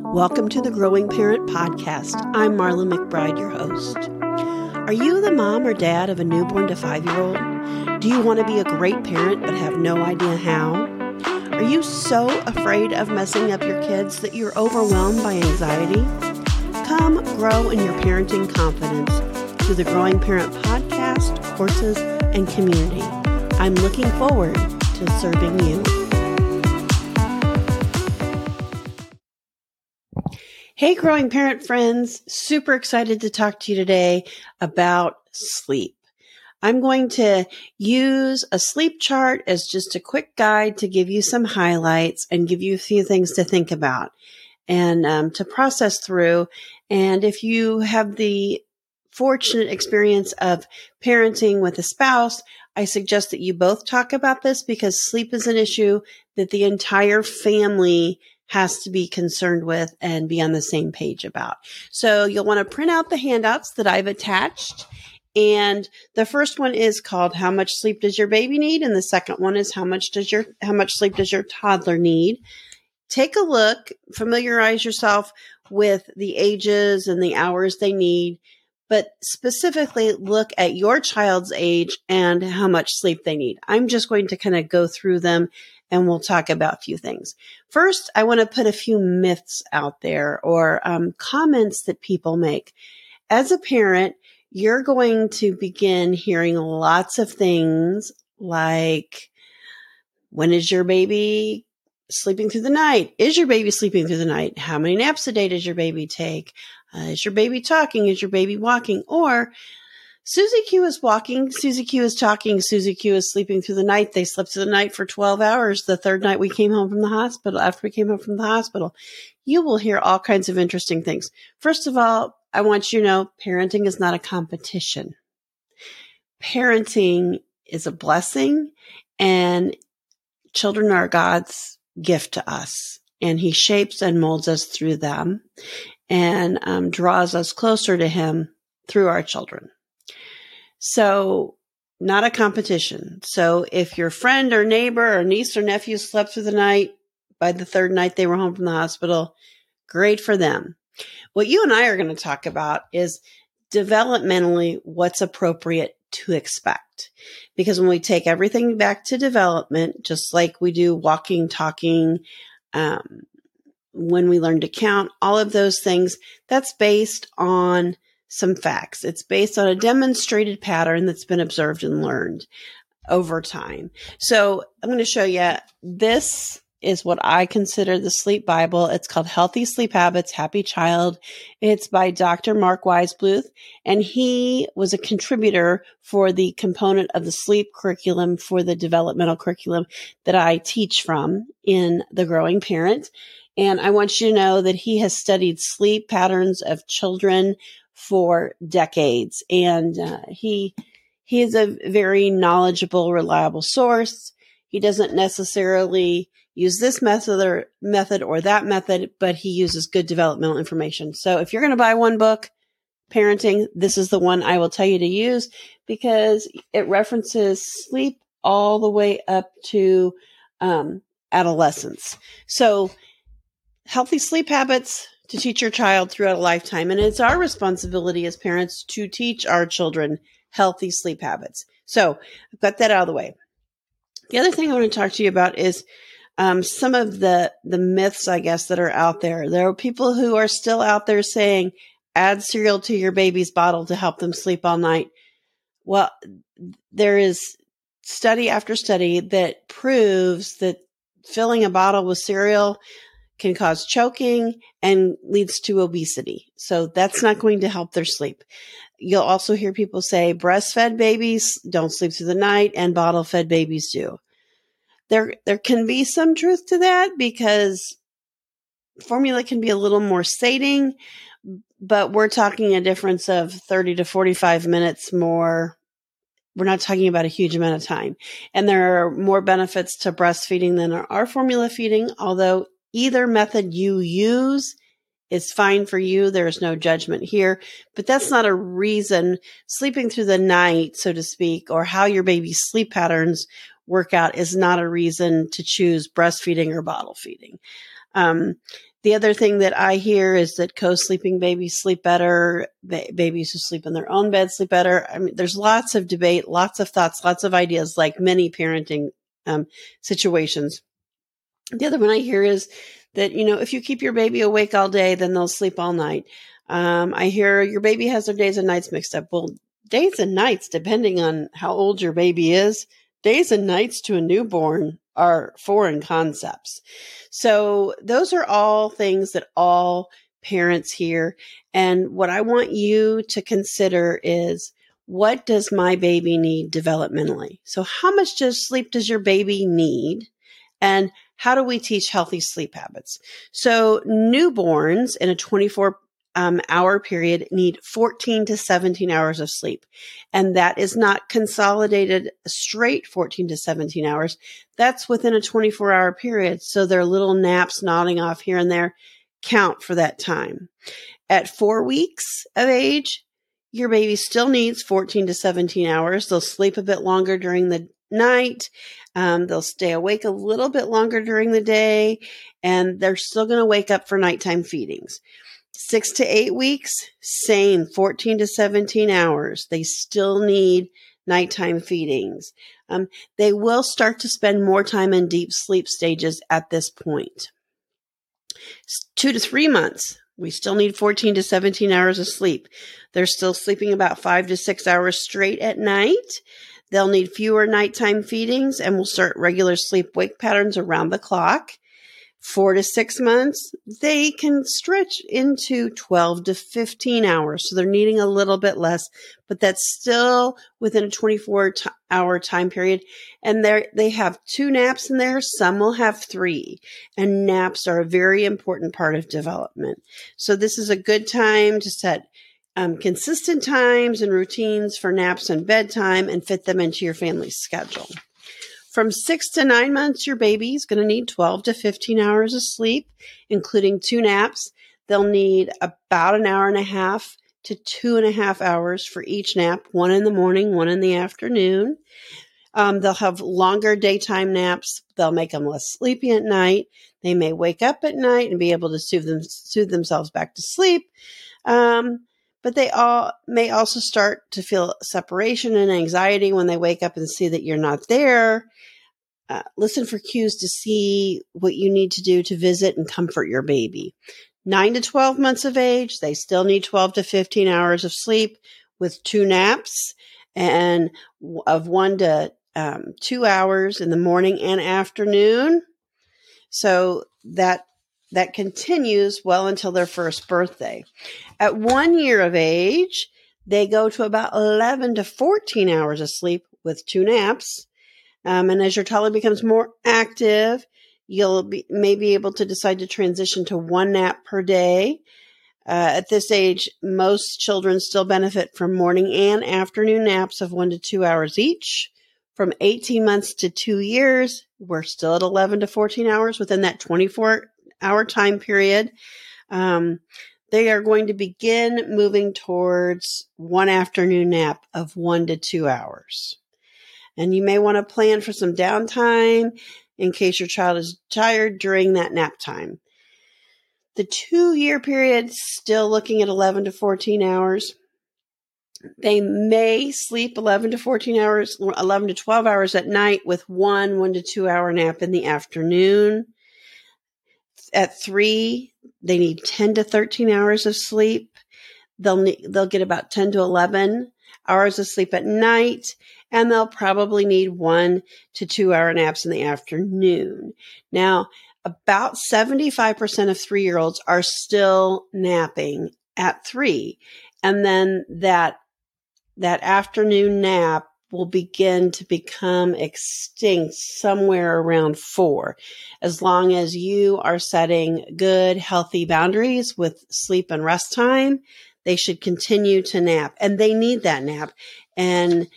Welcome to the Growing Parent Podcast. I'm Marla McBride, your host. Are you the mom or dad of a newborn to 5-year-old? Do you want to be a great parent but have no idea how? Are you so afraid of messing up your kids that you're overwhelmed by anxiety? Come grow in your parenting confidence through the Growing Parent Podcast, courses, and community. I'm looking forward to serving you. Hey, Growing Parent friends, super excited to talk to you today about sleep. I'm going to use a sleep chart as just a quick guide to give you some highlights and give you a few things to think about and to process through. And if you have the fortunate experience of parenting with a spouse, I suggest that you both talk about this because sleep is an issue that the entire family has to be concerned with and be on the same page about. So you'll want to print out the handouts that I've attached. And the first one is called How Much Sleep Does Your Baby Need? And the second one is How Much Sleep Does Your Toddler Need? Take a look, familiarize yourself with the ages and the hours they need, but specifically look at your child's age and how much sleep they need. I'm just going to kind of go through them and we'll talk about a few things. First, I want to put a few myths out there or comments that people make. As a parent, you're going to begin hearing lots of things like, when is your baby sleeping through the night? Is your baby sleeping through the night? How many naps a day does your baby take? Is your baby talking? Is your baby walking? Or Susie Q is walking, Susie Q is talking, Susie Q is sleeping through the night. They slept through the night for 12 hours. The third night we came home from the hospital, you will hear all kinds of interesting things. First of all, I want you to know parenting is not a competition. Parenting is a blessing, and children are God's gift to us, and He shapes and molds us through them and draws us closer to Him through our children. So not a competition. So if your friend or neighbor or niece or nephew slept through the night, by the third night they were home from the hospital, great for them. What you and I are going to talk about is developmentally what's appropriate to expect. Because when we take everything back to development, just like we do walking, talking, when we learn to count, all of those things, that's based on some facts. It's based on a demonstrated pattern that's been observed and learned over time. So I'm going to show you this. Is what I consider the sleep Bible. It's called Healthy Sleep Habits, Happy Child. It's by Dr. Mark Weisbluth, and he was a contributor for the component of the sleep curriculum for the developmental curriculum that I teach from in The Growing Parent. And I want you to know that he has studied sleep patterns of children for decades. And he is a very knowledgeable, reliable source. He doesn't necessarily use this method or that method, but he uses good developmental information. So if you're going to buy one book, parenting, this is the one I will tell you to use because it references sleep all the way up to adolescence. So healthy sleep habits to teach your child throughout a lifetime. And it's our responsibility as parents to teach our children healthy sleep habits. So I've got that out of the way. The other thing I want to talk to you about is some of the myths, I guess, that are out there. There are people who are still out there saying, add cereal to your baby's bottle to help them sleep all night. Well, there is study after study that proves that filling a bottle with cereal can cause choking and leads to obesity. So that's not going to help their sleep. You'll also hear people say breastfed babies don't sleep through the night and bottle fed babies do. There can be some truth to that because formula can be a little more sating, but we're talking a difference of 30 to 45 minutes more. We're not talking about a huge amount of time. And there are more benefits to breastfeeding than there are formula feeding, although either method you use is fine for you. There's no judgment here, but that's not a reason sleeping through the night, so to speak, or how your baby's sleep patterns workout is not a reason to choose breastfeeding or bottle feeding. The other thing that I hear is that co-sleeping babies sleep better, babies who sleep in their own bed sleep better. I mean, there's lots of debate, lots of thoughts, lots of ideas, like many parenting situations. The other one I hear is that, you know, if you keep your baby awake all day, then they'll sleep all night. I hear your baby has their days and nights mixed up. Well, days and nights, depending on how old your baby is, days and nights to a newborn are foreign concepts. So those are all things that all parents hear. And what I want you to consider is, what does my baby need developmentally? So how much sleep does your baby need? And how do we teach healthy sleep habits? So newborns in a 24-hour period need 14 to 17 hours of sleep. And that is not consolidated straight 14 to 17 hours. That's within a 24-hour period. So their little naps nodding off here and there count for that time. At 4 weeks of age, your baby still needs 14 to 17 hours. They'll sleep a bit longer during the night. They'll stay awake a little bit longer during the day, and they're still going to wake up for nighttime feedings. 6 to 8 weeks, same, 14 to 17 hours. They still need nighttime feedings. They will start to spend more time in deep sleep stages at this point. 2 to 3 months, we still need 14 to 17 hours of sleep. They're still sleeping about 5 to 6 hours straight at night. They'll need fewer nighttime feedings, and we'll start regular sleep-wake patterns around the clock. 4 to 6 months, they can stretch into 12 to 15 hours. So they're needing a little bit less, but that's still within a 24-hour time period. And they have 2 naps in there. Some will have 3. And naps are a very important part of development. So this is a good time to set consistent times and routines for naps and bedtime and fit them into your family's schedule. From 6 to 9 months, your baby is going to need 12 to 15 hours of sleep, including 2 naps. They'll need about 1.5 to 2.5 hours for each nap, 1 in the morning, 1 in the afternoon. They'll have longer daytime naps. They'll make them less sleepy at night. They may wake up at night and be able to soothe themselves back to sleep. But they may also start to feel separation and anxiety when they wake up and see that you're not there. Listen for cues to see what you need to do to visit and comfort your baby. 9 to 12 months of age, they still need 12 to 15 hours of sleep with 2 naps and of 1 to 2 hours in the morning and afternoon. So that continues well until their first birthday. At 1 year of age, they go to about 11 to 14 hours of sleep with 2 naps. And as your toddler becomes more active, you'll may be able to decide to transition to 1 nap per day. At this age, most children still benefit from morning and afternoon naps of 1 to 2 hours each. From 18 months to 2 years, we're still at 11 to 14 hours within that 24-hour time period. They are going to begin moving towards 1 afternoon nap of 1 to 2 hours. And you may want to plan for some downtime in case your child is tired during that nap time. The 2-year period, still looking at 11 to 14 hours. They may sleep 11 to 14 hours, 11 to 12 hours at night with 1 to 2 hour nap in the afternoon. At 3, they need 10 to 13 hours of sleep. They'll get about 10 to 11 hours of sleep at night, and they'll probably need 1 to 2 hour naps in the afternoon. Now, about 75% of 3-year-olds are still napping at 3, and then that afternoon nap will begin to become extinct somewhere around 4, as long as you are setting good, healthy boundaries with sleep and rest time. They should continue to nap, and they need that nap. And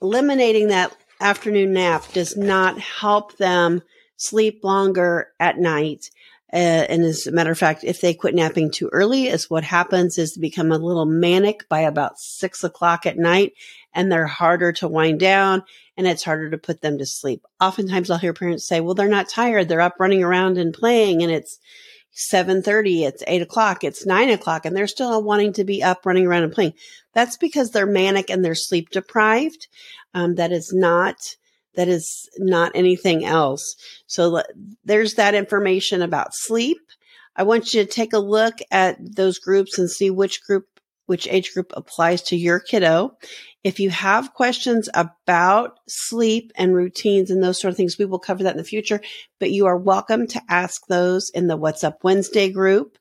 eliminating that afternoon nap does not help them sleep longer at night. And as a matter of fact, if they quit napping too early, is what happens is they become a little manic by about 6 o'clock at night, and they're harder to wind down, and it's harder to put them to sleep. Oftentimes I'll hear parents say, well, they're not tired. They're up running around and playing, and it's 7:30, it's 8 o'clock, it's 9 o'clock, and they're still wanting to be up running around and playing. That's because they're manic and they're sleep deprived. That is not anything else. So there's that information about sleep. I want you to take a look at those groups and see which age group applies to your kiddo. If you have questions about sleep and routines and those sort of things, we will cover that in the future, but you are welcome to ask those in the What's Up Wednesday group.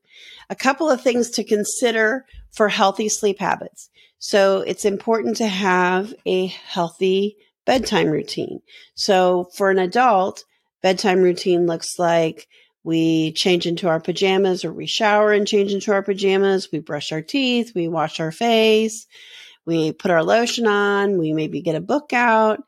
A couple of things to consider for healthy sleep habits. So it's important to have a healthy bedtime routine. So for an adult, bedtime routine looks like we change into our pajamas, or we shower and change into our pajamas. We brush our teeth. We wash our face. We put our lotion on. We maybe get a book out.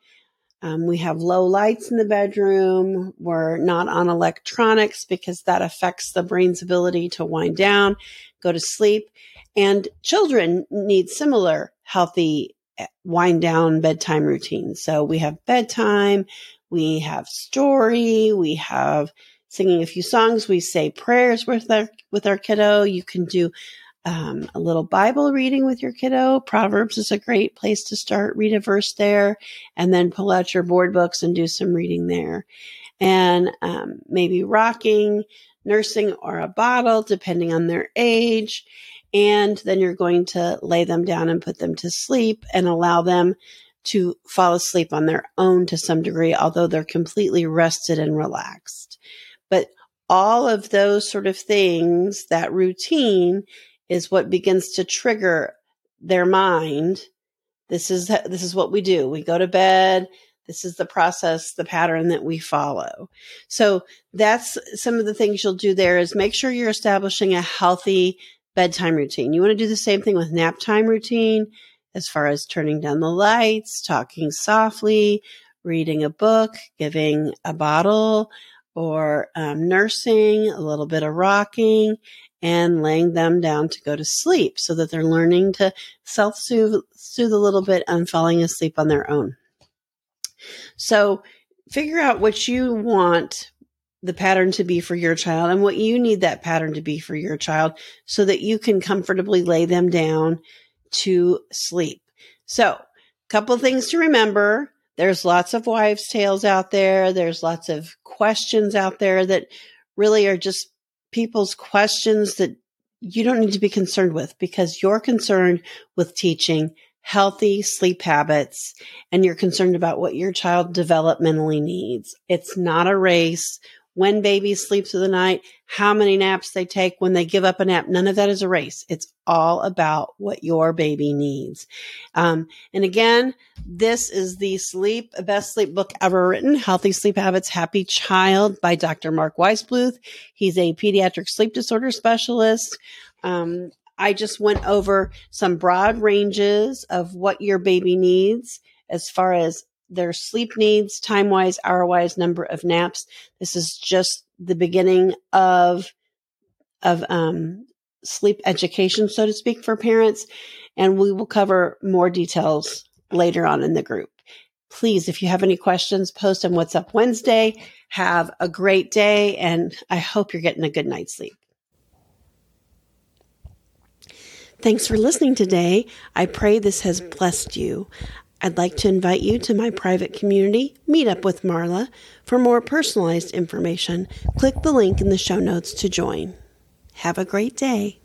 We have low lights in the bedroom. We're not on electronics because that affects the brain's ability to wind down, go to sleep. And children need similar healthy wind down bedtime routines. So we have bedtime. We have story. We have singing a few songs. We say prayers with our kiddo. You can do a little Bible reading with your kiddo. Proverbs is a great place to start. Read a verse there, and then pull out your board books and do some reading there. And maybe rocking, nursing, or a bottle, depending on their age. And then you're going to lay them down and put them to sleep and allow them to fall asleep on their own to some degree, although they're completely rested and relaxed. But all of those sort of things, that routine is what begins to trigger their mind. This is what we do. We go to bed. This is the process, the pattern that we follow. So that's some of the things you'll do there is make sure you're establishing a healthy bedtime routine. You want to do the same thing with nap time routine as far as turning down the lights, talking softly, reading a book, giving a bottle, or nursing, a little bit of rocking, and laying them down to go to sleep so that they're learning to self-soothe a little bit and falling asleep on their own. So figure out what you want the pattern to be for your child and what you need that pattern to be for your child so that you can comfortably lay them down to sleep. So a couple things to remember. There's lots of wives' tales out there. There's lots of questions out there that really are just people's questions that you don't need to be concerned with because you're concerned with teaching healthy sleep habits and you're concerned about what your child developmentally needs. It's not a race. When babies sleep through the night, how many naps they take, when they give up a nap, none of that is a race. It's all about what your baby needs. And again, this is the best sleep book ever written, Healthy Sleep Habits, Happy Child by Dr. Mark Weisbluth. He's a pediatric sleep disorder specialist. I just went over some broad ranges of what your baby needs as far as their sleep needs, time-wise, hour-wise, number of naps. This is just the beginning of sleep education, so to speak, for parents. And we will cover more details later on in the group. Please, if you have any questions, post on What's Up Wednesday. Have a great day, and I hope you're getting a good night's sleep. Thanks for listening today. I pray this has blessed you. I'd like to invite you to my private community, Meet Up with Marla. For more personalized information, click the link in the show notes to join. Have a great day.